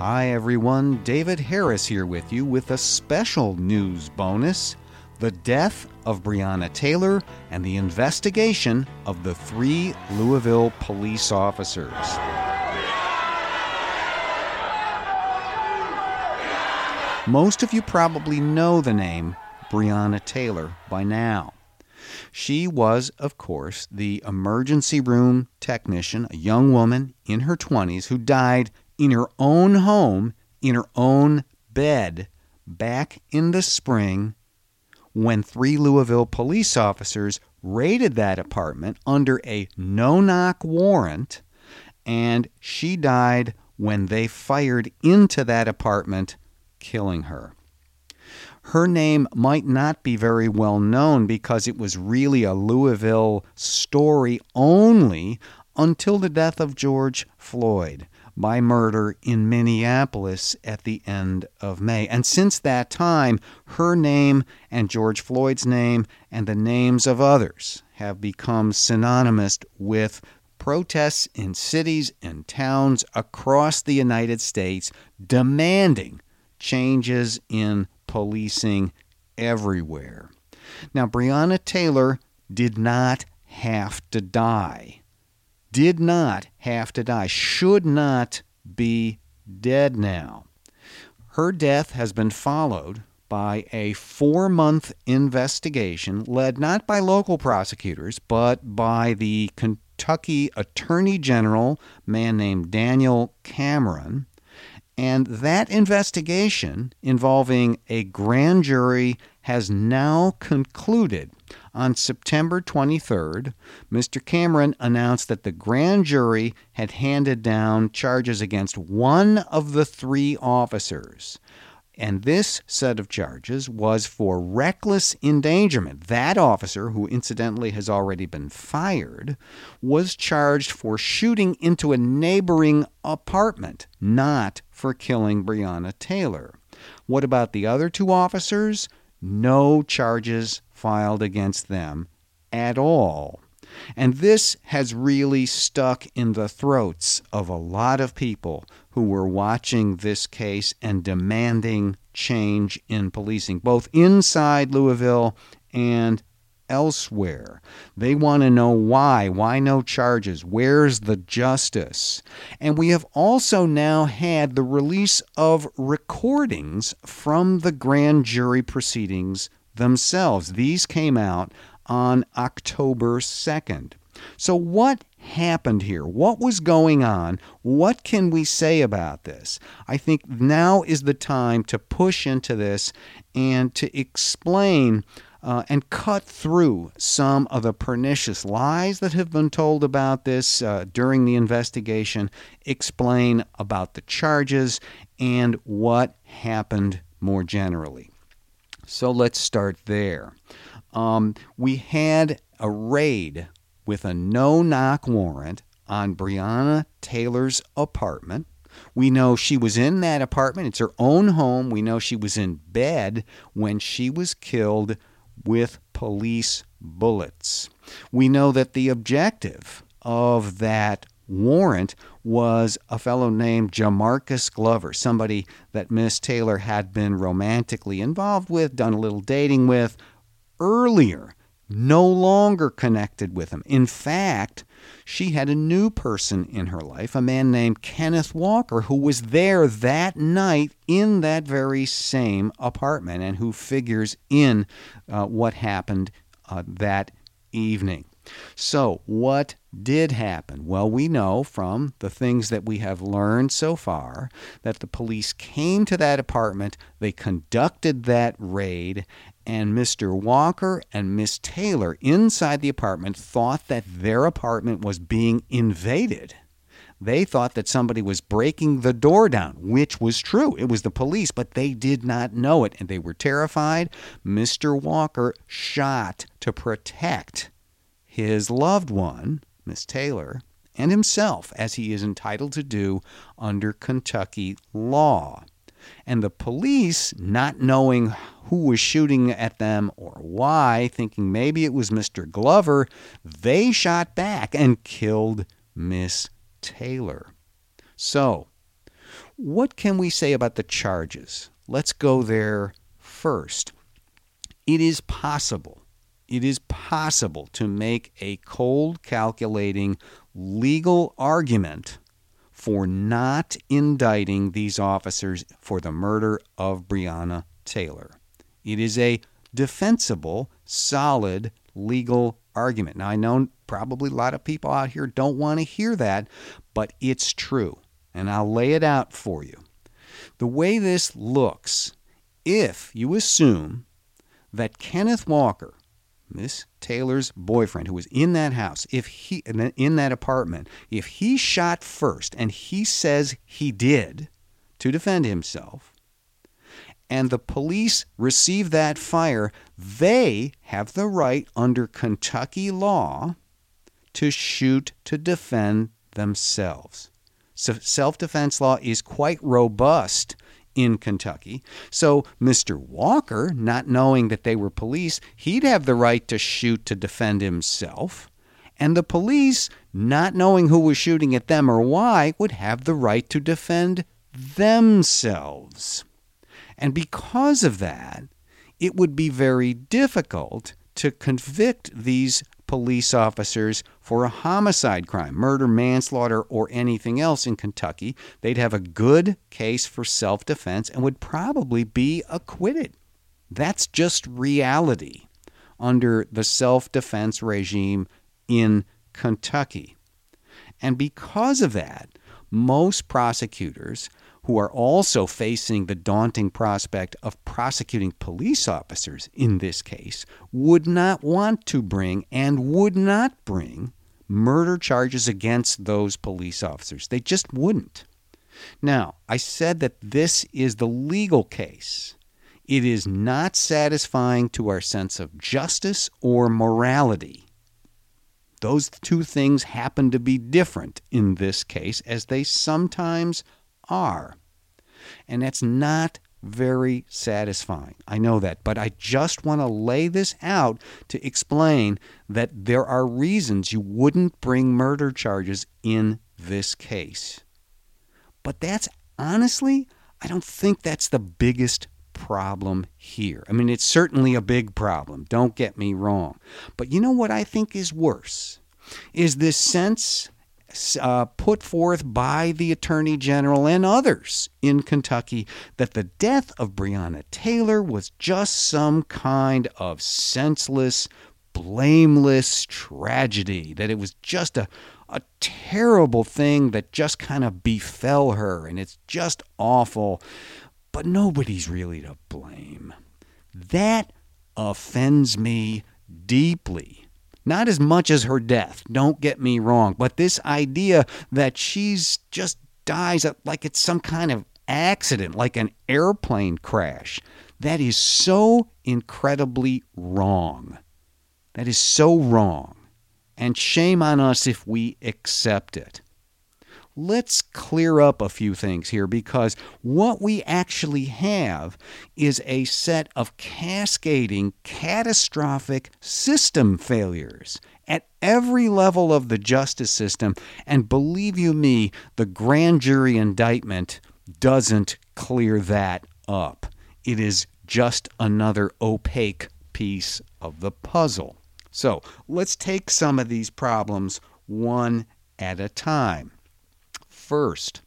Hi everyone, David Harris here with you with a special news bonus, the death of Breonna Taylor and the investigation of the three Louisville police officers. Most of you probably know the name Breonna Taylor by now. She was, of course, the emergency room technician, a young woman in her 20s who died in her own home, in her own bed, back in the spring when three Louisville police officers raided that apartment under a no-knock warrant, and she died when they fired into that apartment, killing her. Her name might not be very well known because it was really a Louisville story only until the death of George Floyd by murder in Minneapolis at the end of May. And since that time, her name and George Floyd's name and the names of others have become synonymous with protests in cities and towns across the United States demanding changes in policing everywhere. Now, Breonna Taylor did not have to die. Should not be dead now. Her death has been followed by a 4-month investigation led not by local prosecutors, but by the Kentucky Attorney General, a man named Daniel Cameron. And that investigation involving a grand jury has now concluded. On September 23rd, Mr. Cameron announced that the grand jury had handed down charges against one of the three officers. And this set of charges was for reckless endangerment. That officer, who incidentally has already been fired, was charged for shooting into a neighboring apartment, not for killing Breonna Taylor. What about the other two officers? No charges filed against them at all. And this has really stuck in the throats of a lot of people who were watching this case and demanding change in policing, both inside Louisville and elsewhere. They want to know why no charges, where's the justice? And we have also now had the release of recordings from the grand jury proceedings themselves. These came out on October 2nd. So what happened here? What was going on? What can we say about this? I think now is the time to push into this and to explain and cut through some of the pernicious lies that have been told about this during the investigation, explain about the charges and what happened more generally. So let's start there. We had a raid with a no-knock warrant on Breonna Taylor's apartment. We know she was in that apartment. It's her own home. We know she was in bed when she was killed with police bullets. We know that the objective of that warrant was a fellow named Jamarcus Glover, somebody that Miss Taylor had been romantically involved with, done a little dating with earlier, no longer connected with him. In fact, she had a new person in her life, a man named Kenneth Walker, who was there that night in that very same apartment and who figures in what happened that evening. So what did happen? Well, we know from the things that we have learned so far that the police came to that apartment, they conducted that raid, and Mr. Walker and Miss Taylor inside the apartment thought that their apartment was being invaded. They thought that somebody was breaking the door down, which was true. It was the police, but they did not know it, and they were terrified. Mr. Walker shot to protect his loved one, Miss Taylor, and himself, as he is entitled to do under Kentucky law. And the police, not knowing who was shooting at them or why, thinking maybe it was Mr. Glover, they shot back and killed Miss Taylor. So, What can we say about the charges? Let's go there first. It is possible to make a cold, calculating legal argument for not indicting these officers for the murder of Breonna Taylor. It is a defensible, solid legal argument. Now, I know probably a lot of people out here don't want to hear that, but it's true, and I'll lay it out for you. The way this looks, if you assume that Kenneth Walker, Miss Taylor's boyfriend, who was in that house, in that apartment, if he shot first, and he says he did to defend himself, and the police receive that fire, they have the right under Kentucky law to shoot to defend themselves. So self-defense law is quite robust in Kentucky. So Mr. Walker, not knowing that they were police, he'd have the right to shoot to defend himself. And the police, not knowing who was shooting at them or why, would have the right to defend themselves. And because of that, it would be very difficult to convict these police officers for a homicide crime, murder, manslaughter, or anything else in Kentucky. They'd have a good case for self-defense and would probably be acquitted. That's just reality under the self-defense regime in Kentucky. And because of that, most prosecutors who are also facing the daunting prospect of prosecuting police officers in this case would not want to bring and would not bring murder charges against those police officers. They just wouldn't. Now, I said that this is the legal case. It is not satisfying to our sense of justice or morality. Those two things happen to be different in this case, as they sometimes are. And that's not very satisfying. I know that, but I just want to lay this out to explain that there are reasons you wouldn't bring murder charges in this case. But that's, honestly, I don't think that's the biggest problem here. I mean, it's certainly a big problem, don't get me wrong. But you know what I think is worse? Is this sense put forth by the Attorney General and others in Kentucky that the death of Breonna Taylor was just some kind of senseless, blameless tragedy, that it was just a terrible thing that just kind of befell her, and it's just awful, but nobody's really to blame. That offends me deeply. Not as much as her death, don't get me wrong, but this idea that she's just dies like it's some kind of accident, like an airplane crash, that is so incredibly wrong. That is so wrong. And shame on us if we accept it. Let's clear up a few things here, because what we actually have is a set of cascading, catastrophic system failures at every level of the justice system. And believe you me, the grand jury indictment doesn't clear that up. It is just another opaque piece of the puzzle. So let's take some of these problems one at a time. First,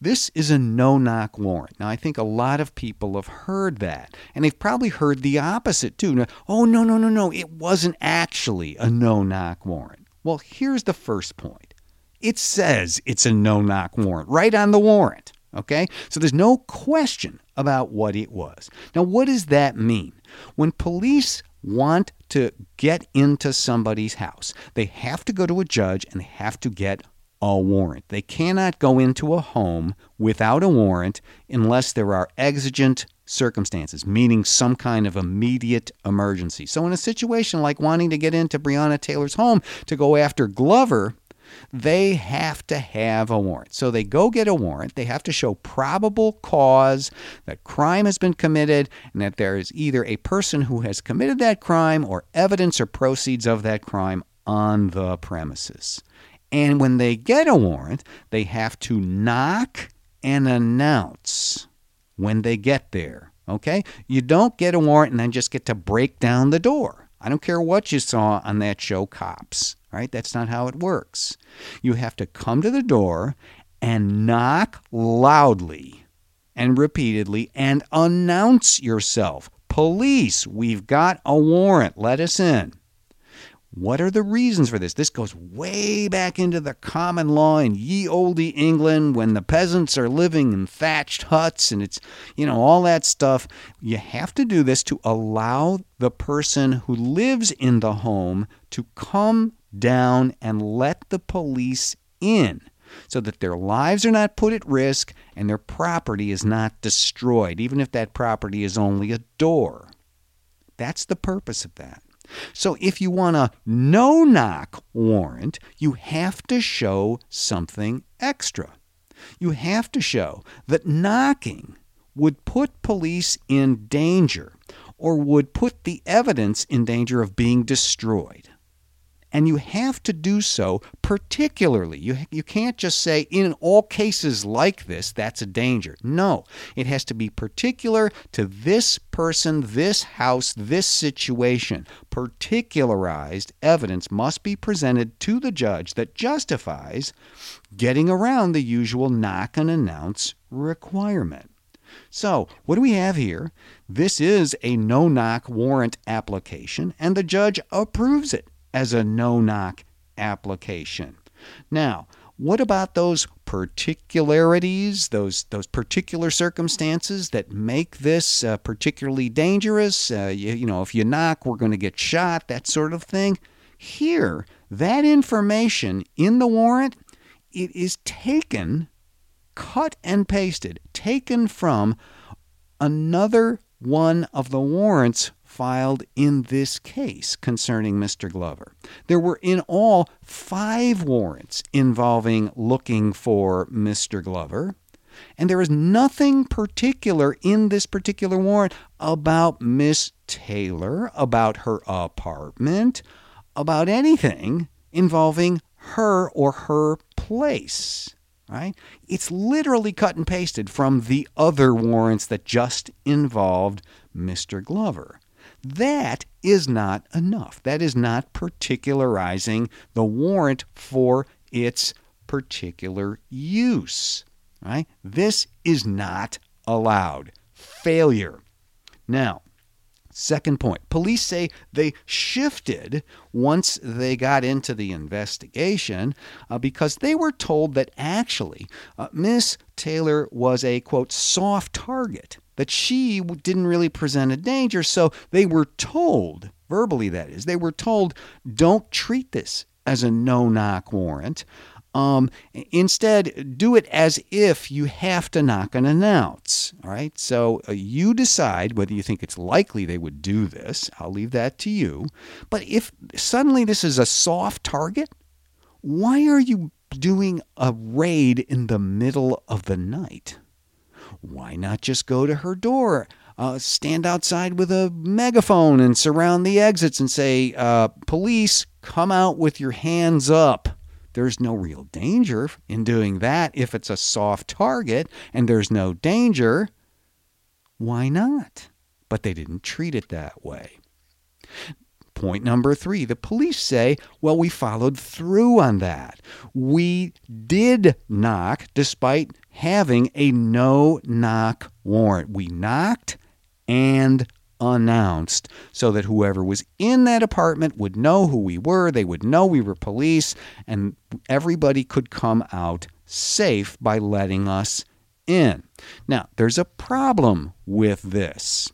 this is a no-knock warrant. Now, I think a lot of people have heard that, and they've probably heard the opposite, too. Now, oh, no, it wasn't actually a no-knock warrant. Well, here's the first point. It says it's a no-knock warrant, right on the warrant, okay? So there's no question about what it was. Now, what does that mean? When police want to get into somebody's house, they have to go to a judge and they have to get a warrant. They cannot go into a home without a warrant unless there are exigent circumstances, meaning some kind of immediate emergency. So in a situation like wanting to get into Breonna Taylor's home to go after Glover, they have to have a warrant. So they go get a warrant. They have to show probable cause that crime has been committed and that there is either a person who has committed that crime or evidence or proceeds of that crime on the premises. And when they get a warrant, they have to knock and announce when they get there, okay? You don't get a warrant and then just get to break down the door. I don't care what you saw on that show, Cops, all right? That's not how it works. You have to come to the door and knock loudly and repeatedly and announce yourself. Police, we've got a warrant. Let us in. What are the reasons for this? This goes way back into the common law in ye olde England when the peasants are living in thatched huts and it's, you know, all that stuff. You have to do this to allow the person who lives in the home to come down and let the police in so that their lives are not put at risk and their property is not destroyed, even if that property is only a door. That's the purpose of that. So if you want a no-knock warrant, you have to show something extra. You have to show that knocking would put police in danger or would put the evidence in danger of being destroyed. And you have to do so particularly. You can't just say, in all cases like this, that's a danger. No, it has to be particular to this person, this house, this situation. Particularized evidence must be presented to the judge that justifies getting around the usual knock and announce requirement. So, what do we have here? This is a no-knock warrant application, and the judge approves it as a no-knock application. Now, what about those particularities, those particular circumstances that make this particularly dangerous? If you knock, we're going to get shot, that sort of thing. Here, that information in the warrant, it is taken, cut and pasted, taken from another one of the warrants filed in this case concerning Mr. Glover. There were in all 5 warrants involving looking for Mr. Glover, and there is nothing particular in this particular warrant about Miss Taylor, about her apartment, about anything involving her or her place, right? It's literally cut and pasted from the other warrants that just involved Mr. Glover. That is not enough. That is not particularizing the warrant for its particular use, right? This is not allowed. Failure. Now, second point. Police say they shifted once they got into the investigation because they were told that actually Miss Taylor was a, quote, soft target, that she didn't really present a danger. So they were told, verbally that is, they were told, don't treat this as a no-knock warrant. Instead, do it as if you have to knock and announce, all right? So you decide whether you think it's likely they would do this. I'll leave that to you. But if suddenly this is a soft target, why are you doing a raid in the middle of the night? Why not just go to her door, stand outside with a megaphone and surround the exits and say, police, come out with your hands up. There's no real danger in doing that. If it's a soft target and there's no danger, why not? But they didn't treat it that way. Point number 3, the police say, well, we followed through on that. We did knock despite having a no-knock warrant. We knocked and announced so that whoever was in that apartment would know who we were, they would know we were police, and everybody could come out safe by letting us in. Now, there's a problem with this.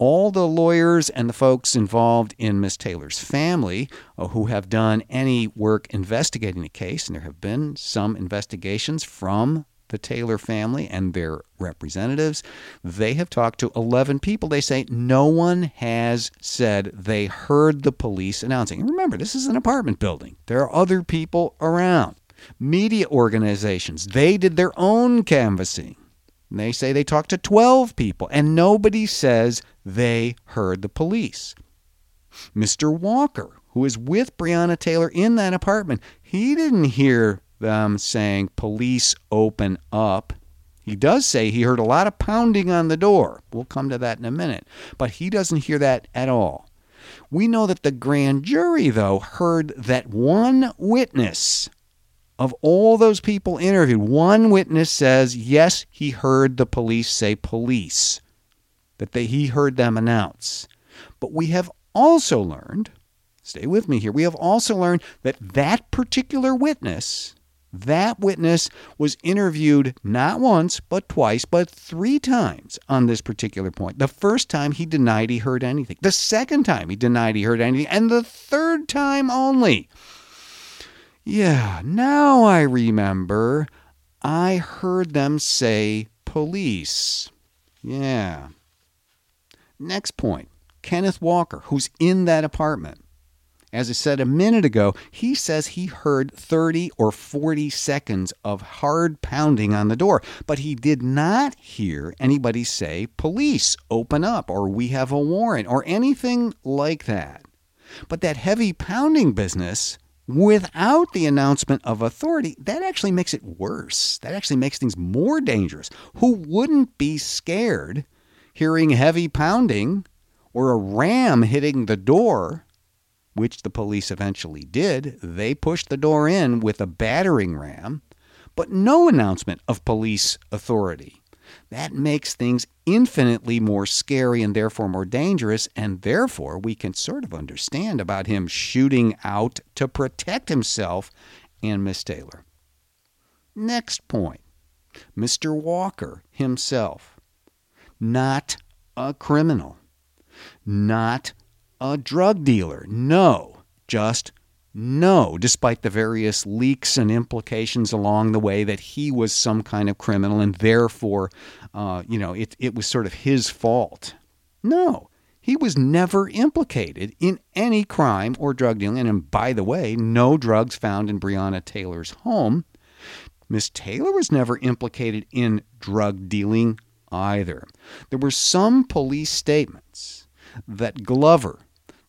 All the lawyers and the folks involved in Miss Taylor's family who have done any work investigating the case, and there have been some investigations from the Taylor family and their representatives, they have talked to 11 people. They say no one has said they heard the police announcing. And remember, this is an apartment building. There are other people around. Media organizations, they did their own canvassing. And they say they talked to 12 people, and nobody says they heard the police. Mr. Walker, who is with Breonna Taylor in that apartment, he didn't hear them saying, police, open up. He does say he heard a lot of pounding on the door. We'll come to that in a minute. But he doesn't hear that at all. We know that the grand jury, though, heard that one witness of all those people interviewed. One witness says, yes, he heard the police say police, that he heard them announce. But we have also learned, stay with me here, we have also learned that that particular witness, was interviewed not once, but twice, but three times on this particular point. The first time he denied he heard anything. The second time he denied he heard anything. And the third time only. Yeah, now I remember. I heard them say police. Yeah. Next point. Kenneth Walker, who's in that apartment. As I said a minute ago, he says he heard 30 or 40 seconds of hard pounding on the door, but he did not hear anybody say, police, open up, or we have a warrant, or anything like that. But that heavy pounding business, without the announcement of authority, that actually makes it worse. That actually makes things more dangerous. Who wouldn't be scared hearing heavy pounding or a ram hitting the door? Which the police eventually did. They pushed the door in with a battering ram, but no announcement of police authority. That makes things infinitely more scary and therefore more dangerous, and therefore we can sort of understand about him shooting out to protect himself and Miss Taylor. Next point, Mr. Walker himself, not a criminal, not a drug dealer. No, just no, despite the various leaks and implications along the way that he was some kind of criminal and therefore, it was sort of his fault. No, he was never implicated in any crime or drug dealing. And by the way, no drugs found in Breonna Taylor's home. Miss Taylor was never implicated in drug dealing either. There were some police statements that Glover,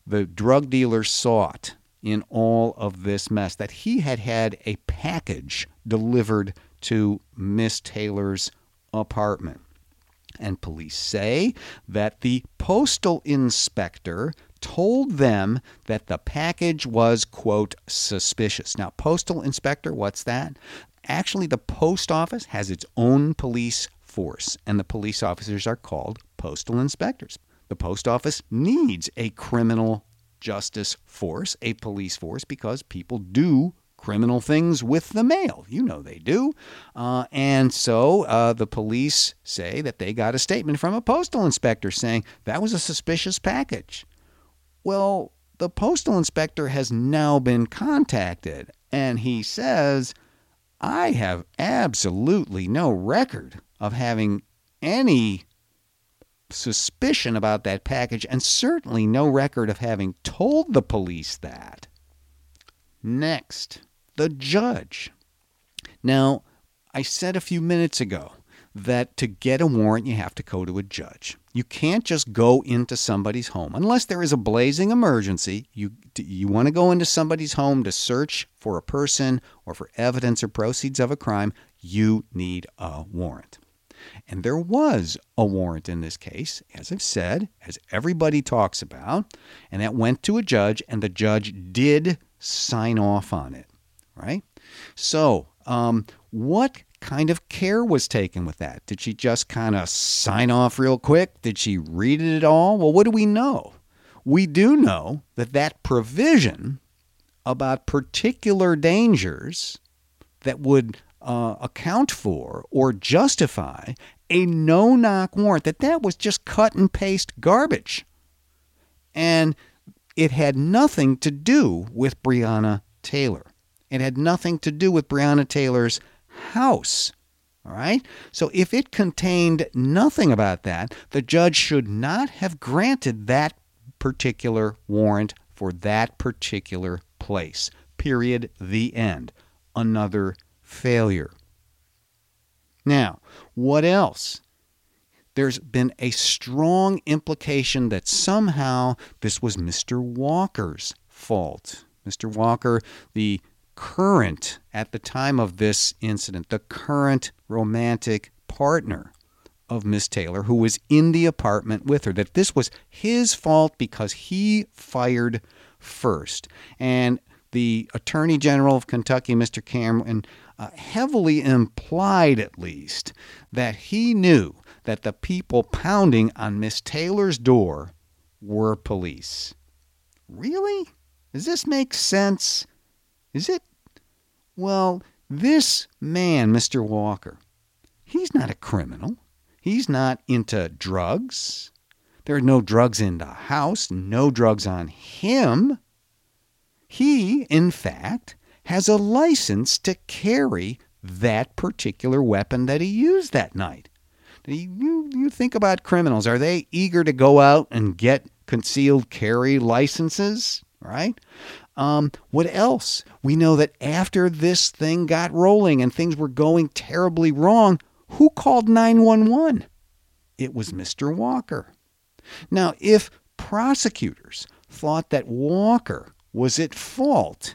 the drug dealer, sought in all of this mess, that he had a package delivered to Miss Taylor's apartment. And police say that the postal inspector told them that the package was, quote, suspicious. Now, postal inspector, what's that? Actually, the post office has its own police force, and the police officers are called postal inspectors. The post office needs a criminal justice force, a police force, because people do criminal things with the mail. You know they do. And so the police say that they got a statement from a postal inspector saying that was a suspicious package. Well, the postal inspector has now been contacted, and he says, I have absolutely no record of having any suspicion about that package, and certainly no record of having told the police that. Next, the judge. Now, I said a few minutes ago that to get a warrant, you have to go to a judge. You can't just go into somebody's home unless there is a blazing emergency. You want to go into somebody's home to search for a person or for evidence or proceeds of a crime, you need a warrant. And there was a warrant in this case, as I've said, as everybody talks about, and that went to a judge, and the judge did sign off on it, right? So what kind of care was taken with that? Did she just kind of sign off real quick? Did she read it at all? Well, what do we know? We do know that that provision about particular dangers that would account for or justify a no-knock warrant, that was just cut and paste garbage. And it had nothing to do with Breonna Taylor. It had nothing to do with Breonna Taylor's house. All right? So if it contained nothing about that, the judge should not have granted that particular warrant for that particular place. Period. The end. Another failure. Now, what else? There's been a strong implication that somehow this was Mr. Walker's fault. Mr. Walker, the current, at the time of this incident, the current romantic partner of Miss Taylor, who was in the apartment with her, that this was his fault because he fired first. And the Attorney General of Kentucky, Mr. Cameron, heavily implied, at least, that he knew that the people pounding on Miss Taylor's door were police. Really? Does this make sense? Is it? Well, this man, Mr. Walker, he's not a criminal. He's not into drugs. There are no drugs in the house, no drugs on him. He, in fact, has a license to carry that particular weapon that he used that night. You think about criminals. Are they eager to go out and get concealed carry licenses, right? What else? We know that after this thing got rolling and things were going terribly wrong, who called 911? It was Mr. Walker. Now, if prosecutors thought that Walker was at fault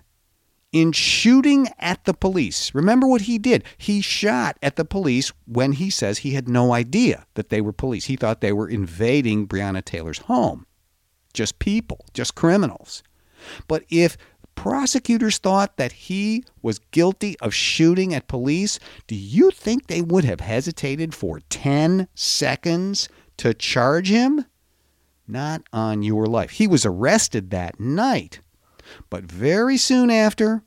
in shooting at the police. Remember what he did. He shot at the police when he says he had no idea that they were police. He thought they were invading Breonna Taylor's home. Just people, just criminals. But if prosecutors thought that he was guilty of shooting at police, do you think they would have hesitated for 10 seconds to charge him? Not on your life. He was arrested that night. But very soon after,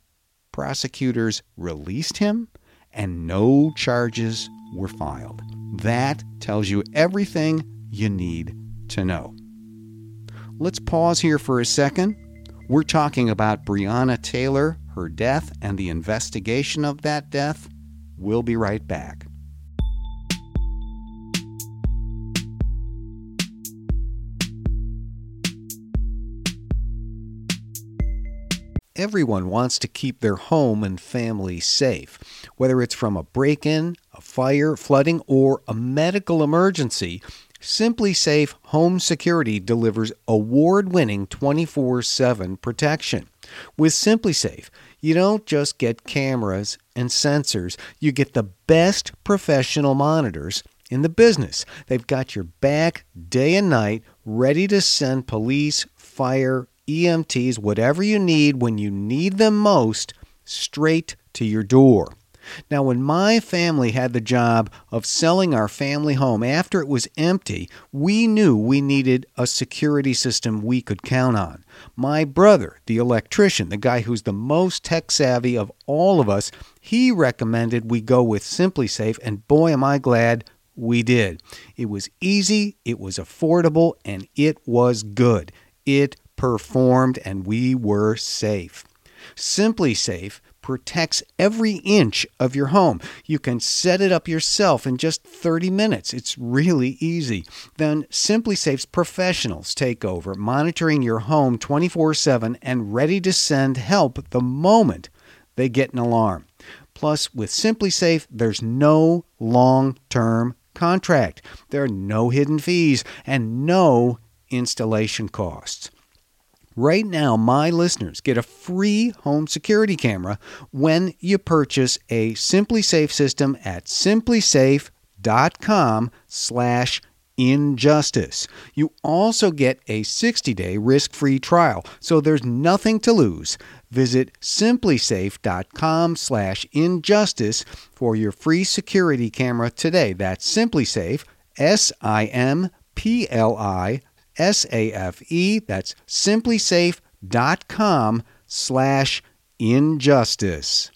prosecutors released him and no charges were filed. That tells you everything you need to know. Let's pause here for a second. We're talking about Breonna Taylor, her death, and the investigation of that death. We'll be right back. Everyone wants to keep their home and family safe. Whether it's from a break-in, a fire, flooding, or a medical emergency, SimpliSafe Home Security delivers award-winning 24/7 protection. With SimpliSafe, you don't just get cameras and sensors. You get the best professional monitors in the business. They've got your back day and night, ready to send police, fire, EMTs, whatever you need when you need them most, straight to your door. Now, when my family had the job of selling our family home after it was empty, we knew we needed a security system we could count on. My brother, the electrician, the guy who's the most tech-savvy of all of us, he recommended we go with SimpliSafe, and boy, am I glad we did. It was easy, it was affordable, and it was good. It performed, and we were safe. SimpliSafe protects every inch of your home. You can set it up yourself in just 30 minutes. It's really easy. Then SimpliSafe's professionals take over, monitoring your home 24/7 and ready to send help the moment they get an alarm. Plus, with SimpliSafe, there's no long-term contract. There are no hidden fees and no installation costs. Right now, my listeners get a free home security camera when you purchase a SimpliSafe system at simplisafe.com/injustice. You also get a 60-day risk-free trial, so there's nothing to lose. Visit simplisafe.com/injustice for your free security camera today. That's SimpliSafe, SimpliSafe. That's simplisafe.com/injustice.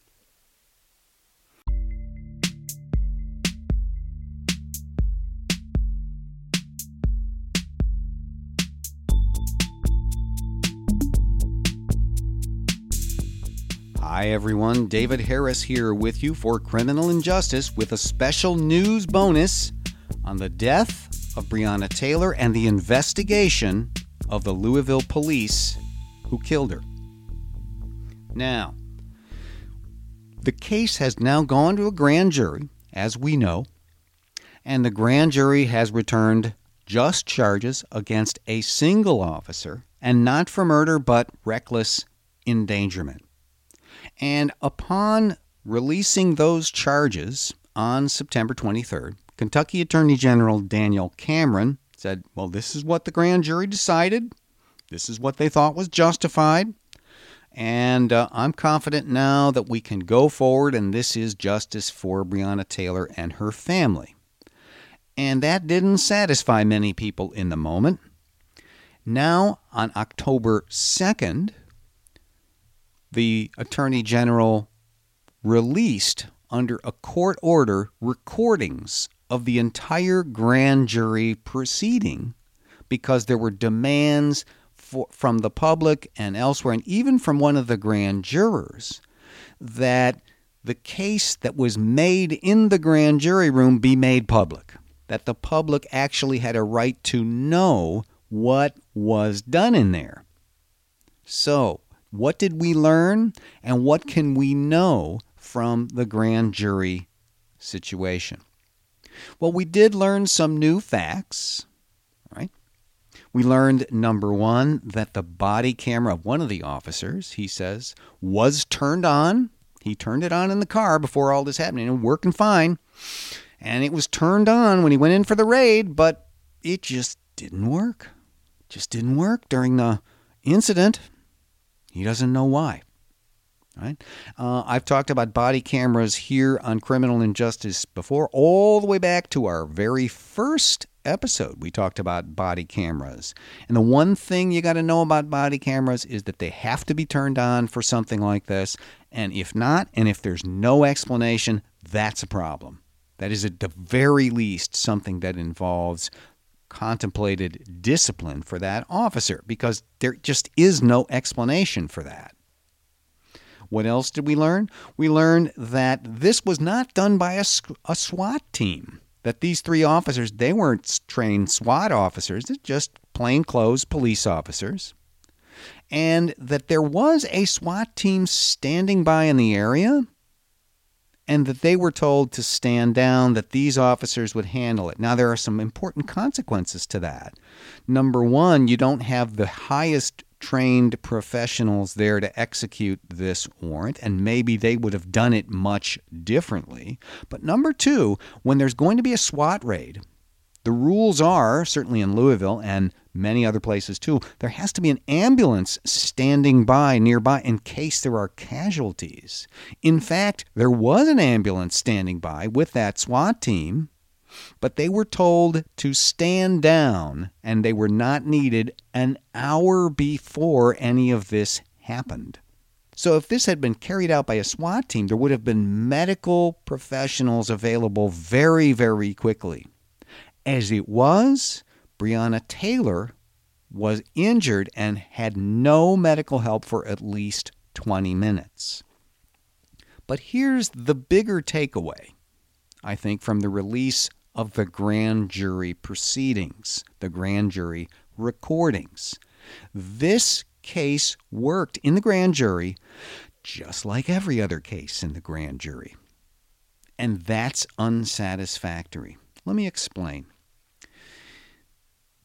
Hi everyone, David Harris here with you for Criminal Injustice with a special news bonus on the death of Breonna Taylor and the investigation of the Louisville police who killed her. Now, the case has now gone to a grand jury, as we know, and the grand jury has returned just charges against a single officer, and not for murder but reckless endangerment. And upon releasing those charges on September 23rd, Kentucky Attorney General Daniel Cameron said, well, this is what the grand jury decided. This is what they thought was justified. And I'm confident now that we can go forward, and this is justice for Breonna Taylor and her family. And that didn't satisfy many people in the moment. Now, on October 2nd, the Attorney General released, under a court order, recordings of the entire grand jury proceeding because there were demands from the public and elsewhere, and even from one of the grand jurors, that the case that was made in the grand jury room be made public, that the public actually had a right to know what was done in there. So, what did we learn, and what can we know from the grand jury situation? Well, we did learn some new facts, right? We learned, number one, that the body camera of one of the officers, he says, was turned on. He turned it on in the car before all this happened, and working fine. And it was turned on when he went in for the raid, but it just didn't work. Just didn't work during the incident. He doesn't know why. Right? I've talked about body cameras here on Criminal Injustice before, all the way back to our very first episode. We talked about body cameras. And the one thing you got to know about body cameras is that they have to be turned on for something like this. And if not, and if there's no explanation, that's a problem. That is at the very least something that involves contemplated discipline for that officer, because there just is no explanation for that. What else did we learn? We learned that this was not done by a SWAT team, that these three officers, they weren't trained SWAT officers, they're just plainclothes police officers, and that there was a SWAT team standing by in the area, and that they were told to stand down, that these officers would handle it. Now, there are some important consequences to that. Number one, you don't have the highest trained professionals there to execute this warrant, and maybe they would have done it much differently. But number two, when there's going to be a SWAT raid, the rules are, certainly in Louisville and many other places too, there has to be an ambulance standing by nearby in case there are casualties. In fact, there was an ambulance standing by with that SWAT team, but they were told to stand down, and they were not needed an hour before any of this happened. So if this had been carried out by a SWAT team, there would have been medical professionals available very, very quickly. As it was, Breonna Taylor was injured and had no medical help for at least 20 minutes. But here's the bigger takeaway, I think, from the release of the grand jury proceedings, the grand jury recordings. This case worked in the grand jury just like every other case in the grand jury. And that's unsatisfactory. Let me explain.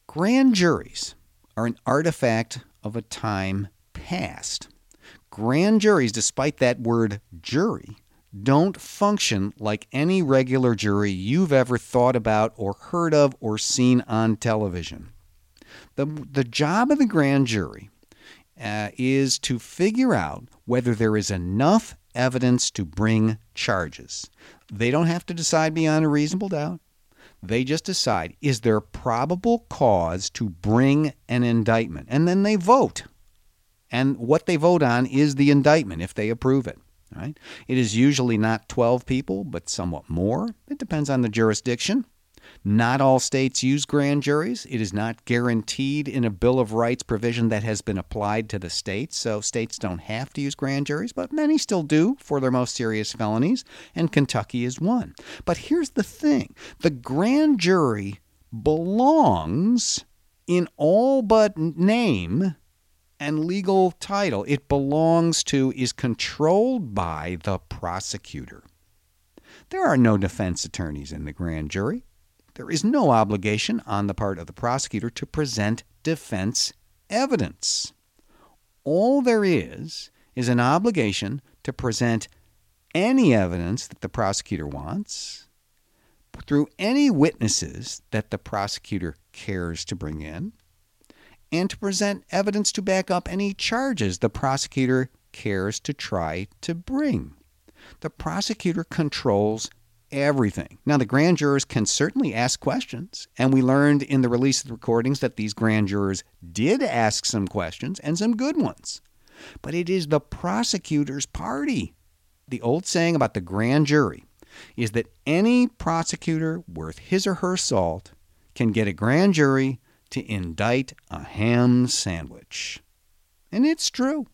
Grand juries are an artifact of a time past. Grand juries, despite that word jury, don't function like any regular jury you've ever thought about or heard of or seen on television. The job of the grand jury is to figure out whether there is enough evidence to bring charges. They don't have to decide beyond a reasonable doubt. They just decide, is there probable cause to bring an indictment? And then they vote. And what they vote on is the indictment if they approve it. Right? It is usually not 12 people, but somewhat more. It depends on the jurisdiction. Not all states use grand juries. It is not guaranteed in a Bill of Rights provision that has been applied to the states, so states don't have to use grand juries, but many still do for their most serious felonies, and Kentucky is one. But here's the thing. The grand jury belongs in all but name and legal title. It belongs to, is controlled by the prosecutor. There are no defense attorneys in the grand jury. There is no obligation on the part of the prosecutor to present defense evidence. All there is an obligation to present any evidence that the prosecutor wants, through any witnesses that the prosecutor cares to bring in, and to present evidence to back up any charges the prosecutor cares to try to bring. The prosecutor controls everything. Now, the grand jurors can certainly ask questions, and we learned in the release of the recordings that these grand jurors did ask some questions, and some good ones. But it is the prosecutor's party. The old saying about the grand jury is that any prosecutor worth his or her salt can get a grand jury to indict a ham sandwich. And it's true.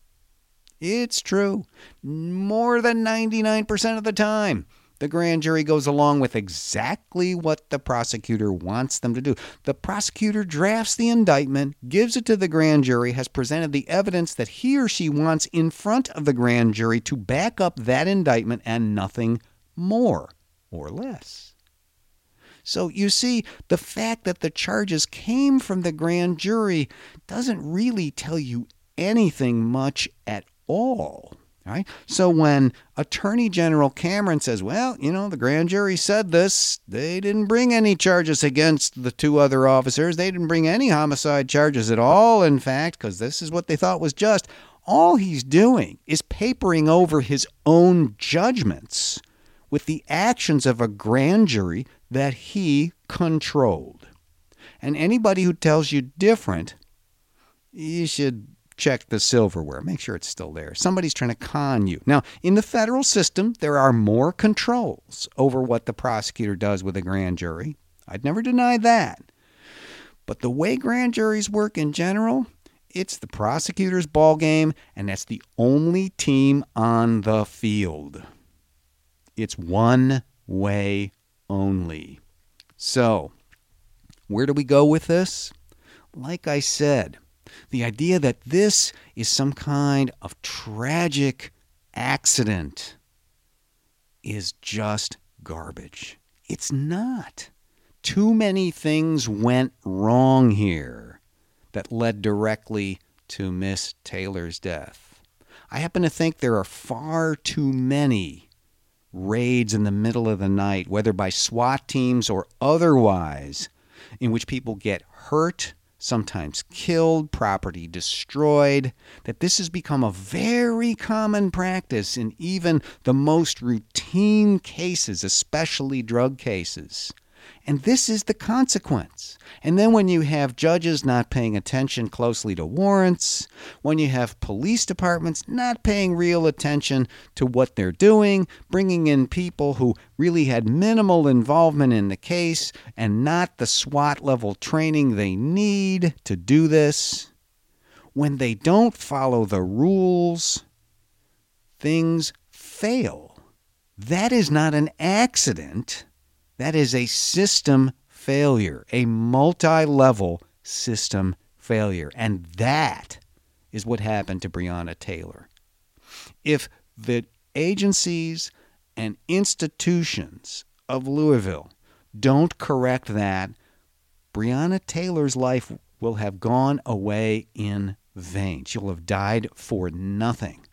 It's true. More than 99% of the time, the grand jury goes along with exactly what the prosecutor wants them to do. The prosecutor drafts the indictment, gives it to the grand jury, has presented the evidence that he or she wants in front of the grand jury to back up that indictment, and nothing more or less. So you see, the fact that the charges came from the grand jury doesn't really tell you anything much at all. Right? So when Attorney General Cameron says, well, the grand jury said this, they didn't bring any charges against the two other officers. They didn't bring any homicide charges at all, in fact, because this is what they thought was just. All he's doing is papering over his own judgments with the actions of a grand jury that he controlled. And anybody who tells you different, you should check the silverware. Make sure it's still there. Somebody's trying to con you. Now, in the federal system, there are more controls over what the prosecutor does with a grand jury. I'd never deny that. But the way grand juries work in general, it's the prosecutor's ballgame, and that's the only team on the field. It's one way only. So, where do we go with this? Like I said, the idea that this is some kind of tragic accident is just garbage. It's not. Too many things went wrong here that led directly to Miss Taylor's death. I happen to think there are far too many raids in the middle of the night, whether by SWAT teams or otherwise, in which people get hurt, sometimes killed, property destroyed, that this has become a very common practice in even the most routine cases, especially drug cases. And this is the consequence. And then when you have judges not paying attention closely to warrants, when you have police departments not paying real attention to what they're doing, bringing in people who really had minimal involvement in the case and not the SWAT level training they need to do this, when they don't follow the rules, things fail. That is not an accident. That is a system failure, a multi-level system failure. And that is what happened to Breonna Taylor. If the agencies and institutions of Louisville don't correct that, Breonna Taylor's life will have gone away in vain. She'll have died for nothing.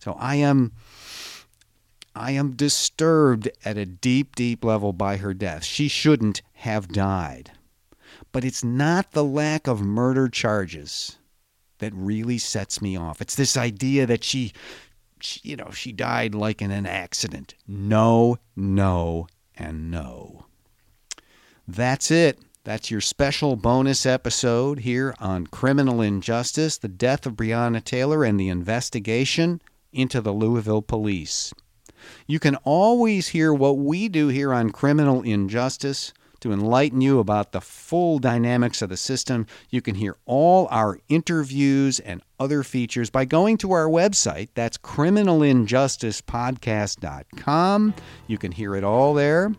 So I am disturbed at a deep, deep level by her death. She shouldn't have died. But it's not the lack of murder charges that really sets me off. It's this idea that she died like in an accident. No, no, and no. That's it. That's your special bonus episode here on Criminal Injustice, the death of Breonna Taylor and the investigation into the Louisville police. You can always hear what we do here on Criminal Injustice to enlighten you about the full dynamics of the system. You can hear all our interviews and other features by going to our website. That's criminalinjusticepodcast.com. You can hear it all there.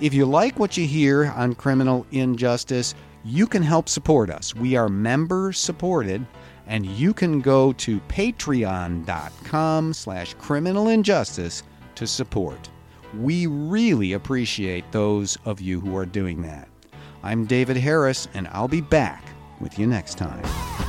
If you like what you hear on Criminal Injustice, you can help support us. We are member-supported. And you can go to patreon.com/criminalinjustice to support. We really appreciate those of you who are doing that. I'm David Harris, and I'll be back with you next time.